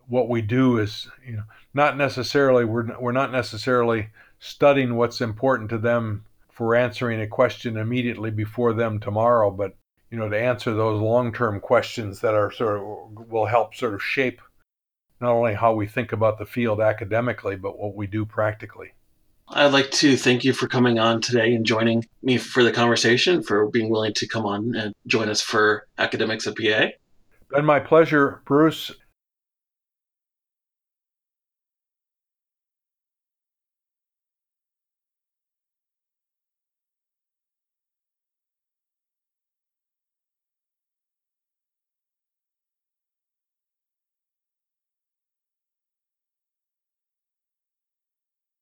what we do is, you know, not necessarily we're we're not necessarily studying what's important to them for answering a question immediately before them tomorrow, but you know, to answer those long-term questions that are sort of will help sort of shape not only how we think about the field academically, but what we do practically. I'd like to thank you for coming on today and joining me for the conversation, for being willing to come on and join us for Academics at P A. Been my pleasure, Bruce.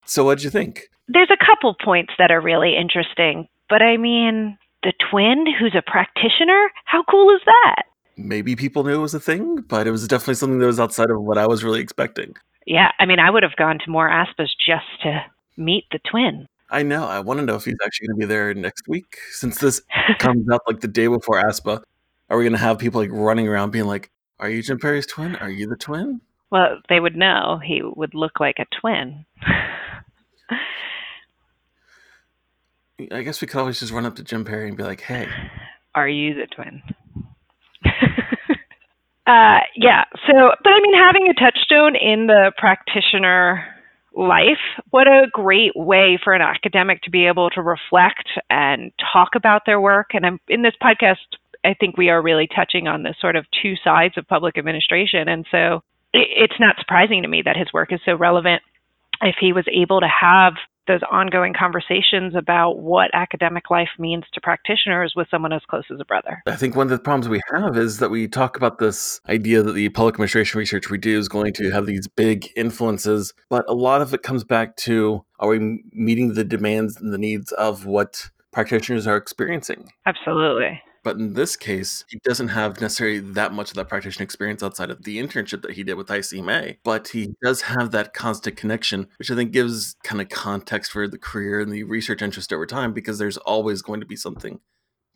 So what'd you think? There's a couple points that are really interesting, but I mean, the twin who's a practitioner, how cool is that? Maybe people knew it was a thing, but it was definitely something that was outside of what I was really expecting. Yeah, I mean, I would have gone to more ASPAs just to meet the twin. I know. I want to know if he's actually going to be there next week. Since this comes out like the day before ASPA, are we going to have people like running around being like, are you Jim Perry's twin? Are you the twin? Well, they would know he would look like a twin. I guess we could always just run up to Jim Perry and be like, hey. Are you the twin? uh, yeah. So, but I mean, having a touchstone in the practitioner life, what a great way for an academic to be able to reflect and talk about their work. And I'm in this podcast, I think we are really touching on the sort of two sides of public administration. And so it's not surprising to me that his work is so relevant if he was able to have those ongoing conversations about what academic life means to practitioners with someone as close as a brother. I think one of the problems we have is that we talk about this idea that the public administration research we do is going to have these big influences, but a lot of it comes back to, are we meeting the demands and the needs of what practitioners are experiencing? Absolutely. But in this case, he doesn't have necessarily that much of that practitioner experience outside of the internship that he did with I C M A. But he does have that constant connection, which I think gives kind of context for the career and the research interest over time, because there's always going to be something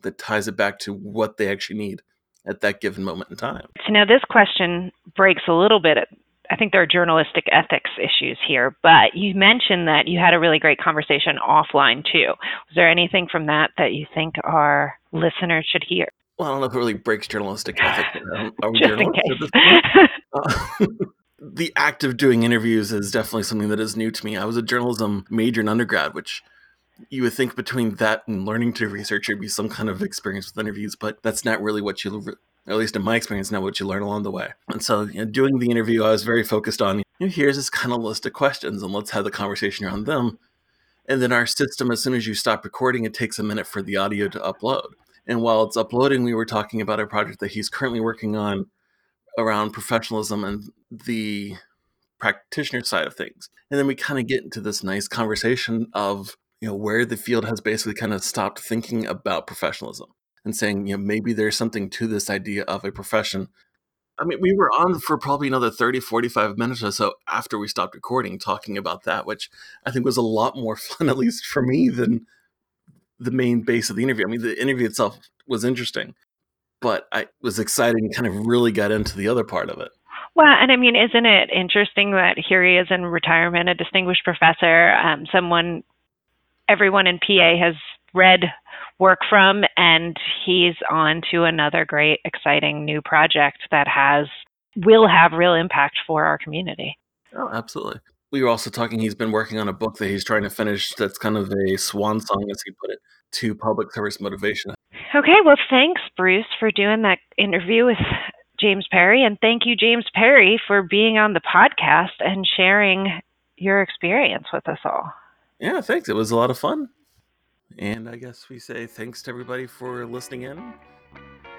that ties it back to what they actually need at that given moment in time. So now this question breaks a little bit. I think there are journalistic ethics issues here, but you mentioned that you had a really great conversation offline too. Was there anything from that that you think are... listeners should hear? Well, I don't know if it really breaks journalistic ethics. Are we just journalists in case. uh, the act of doing interviews is definitely something that is new to me. I was a journalism major in undergrad, which you would think between that and learning to research, it'd be some kind of experience with interviews, but that's not really what you, or at least in my experience, not what you learn along the way. And so, you know, doing the interview, I was very focused on, you know, here's this kind of list of questions and let's have the conversation around them. And then our system, as soon as you stop recording, it takes a minute for the audio to upload. And while it's uploading, we were talking about a project that he's currently working on around professionalism and the practitioner side of things. And then we kind of get into this nice conversation of, you know, where the field has basically kind of stopped thinking about professionalism and saying, you know, maybe there's something to this idea of a profession. I mean, we were on for probably another thirty, forty-five minutes or so after we stopped recording talking about that, which I think was a lot more fun, at least for me, than the main base of the interview. I mean, the interview itself was interesting, but I was excited and kind of really got into the other part of it. Well, and I mean, isn't it interesting that here he is in retirement, a distinguished professor, um, someone everyone in P A has read work from, and he's on to another great, exciting new project that has will have real impact for our community. Oh, absolutely. We were also talking, he's been working on a book that he's trying to finish that's kind of a swan song, as he put it, to public service motivation. Okay, well, thanks, Bruce, for doing that interview with James Perry, and thank you, James Perry, for being on the podcast and sharing your experience with us all. Yeah, thanks. It was a lot of fun. And I guess we say thanks to everybody for listening in.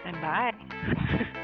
And bye.